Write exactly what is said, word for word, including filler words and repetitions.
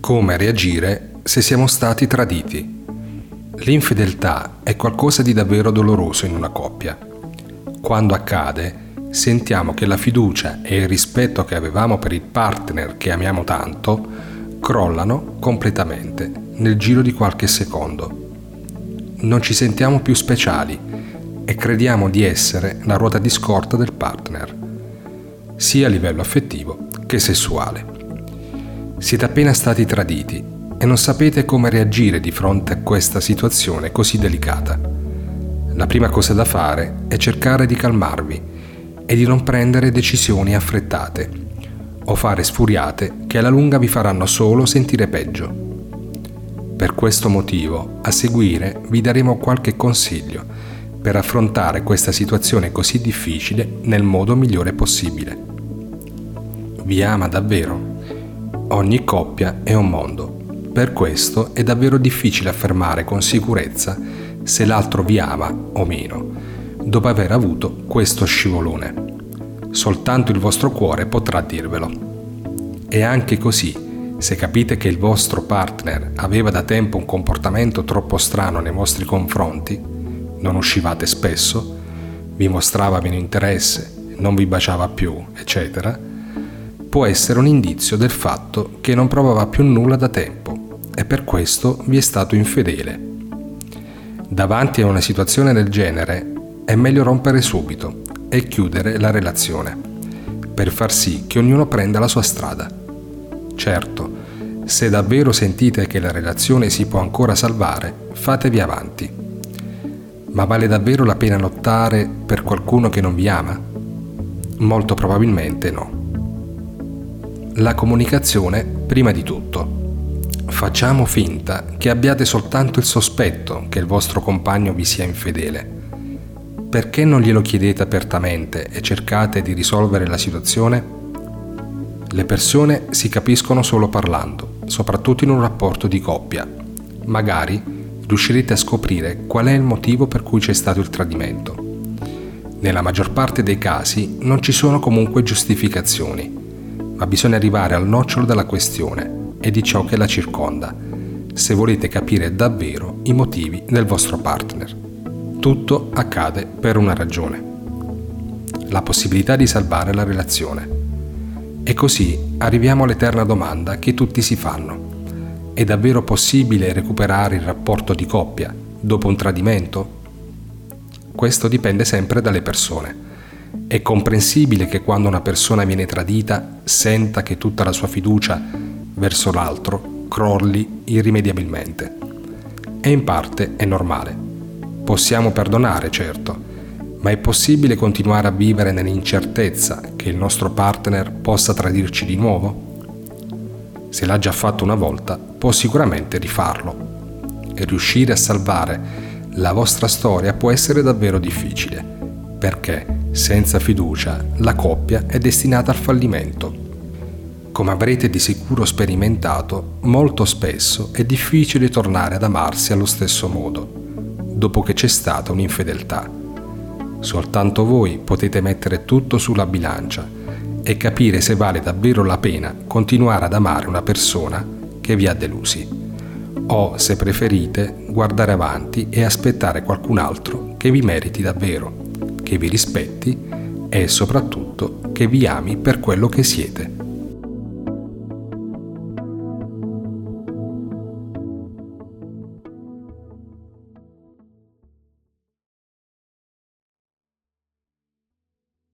Come reagire se siamo stati traditi? L'infedeltà è qualcosa di davvero doloroso in una coppia. Quando accade, sentiamo che la fiducia e il rispetto che avevamo per il partner che amiamo tanto crollano completamente nel giro di qualche secondo. Non ci sentiamo più speciali e crediamo di essere la ruota di scorta del partner, sia a livello affettivo che sessuale. Siete appena stati traditi e non sapete come reagire di fronte a questa situazione così delicata. La prima cosa da fare è cercare di calmarvi e di non prendere decisioni affrettate o fare sfuriate che alla lunga vi faranno solo sentire peggio. Per questo motivo, a seguire vi daremo qualche consiglio per affrontare questa situazione così difficile nel modo migliore possibile. Vi ama davvero? Ogni coppia è un mondo. Per questo è davvero difficile affermare con sicurezza se l'altro vi ama o meno. Dopo aver avuto questo scivolone, soltanto il vostro cuore potrà dirvelo. E anche così, se capite che il vostro partner aveva da tempo un comportamento troppo strano nei vostri confronti, non uscivate spesso, vi mostrava meno interesse, non vi baciava più, eccetera, può essere un indizio del fatto che non provava più nulla da tempo e per questo vi è stato infedele. Davanti a una situazione del genere è meglio rompere subito e chiudere la relazione, per far sì che ognuno prenda la sua strada. Certo, se davvero sentite che la relazione si può ancora salvare, fatevi avanti. Ma vale davvero la pena lottare per qualcuno che non vi ama? Molto probabilmente no. La comunicazione prima di tutto. Facciamo finta che abbiate soltanto il sospetto che il vostro compagno vi sia infedele. Perché non glielo chiedete apertamente e cercate di risolvere la situazione? Le persone si capiscono solo parlando, soprattutto in un rapporto di coppia. Magari riuscirete a scoprire qual è il motivo per cui c'è stato il tradimento. Nella maggior parte dei casi non ci sono comunque giustificazioni, ma bisogna arrivare al nocciolo della questione e di ciò che la circonda, se volete capire davvero i motivi del vostro partner. Tutto accade per una ragione: la possibilità di salvare la relazione. E così arriviamo all'eterna domanda che tutti si fanno: è davvero possibile recuperare il rapporto di coppia dopo un tradimento? Questo dipende sempre dalle persone. È comprensibile che quando una persona viene tradita senta che tutta la sua fiducia verso l'altro crolli irrimediabilmente. E in parte è normale. Possiamo perdonare, certo, ma è possibile continuare a vivere nell'incertezza che il nostro partner possa tradirci di nuovo? Se l'ha già fatto una volta, può sicuramente rifarlo. E riuscire a salvare la vostra storia può essere davvero difficile, perché senza fiducia la coppia è destinata al fallimento. Come avrete di sicuro sperimentato, molto spesso è difficile tornare ad amarsi allo stesso modo dopo che c'è stata un'infedeltà. Soltanto voi potete mettere tutto sulla bilancia e capire se vale davvero la pena continuare ad amare una persona che vi ha delusi, o se preferite guardare avanti e aspettare qualcun altro che vi meriti davvero, che vi rispetti e soprattutto che vi ami per quello che siete.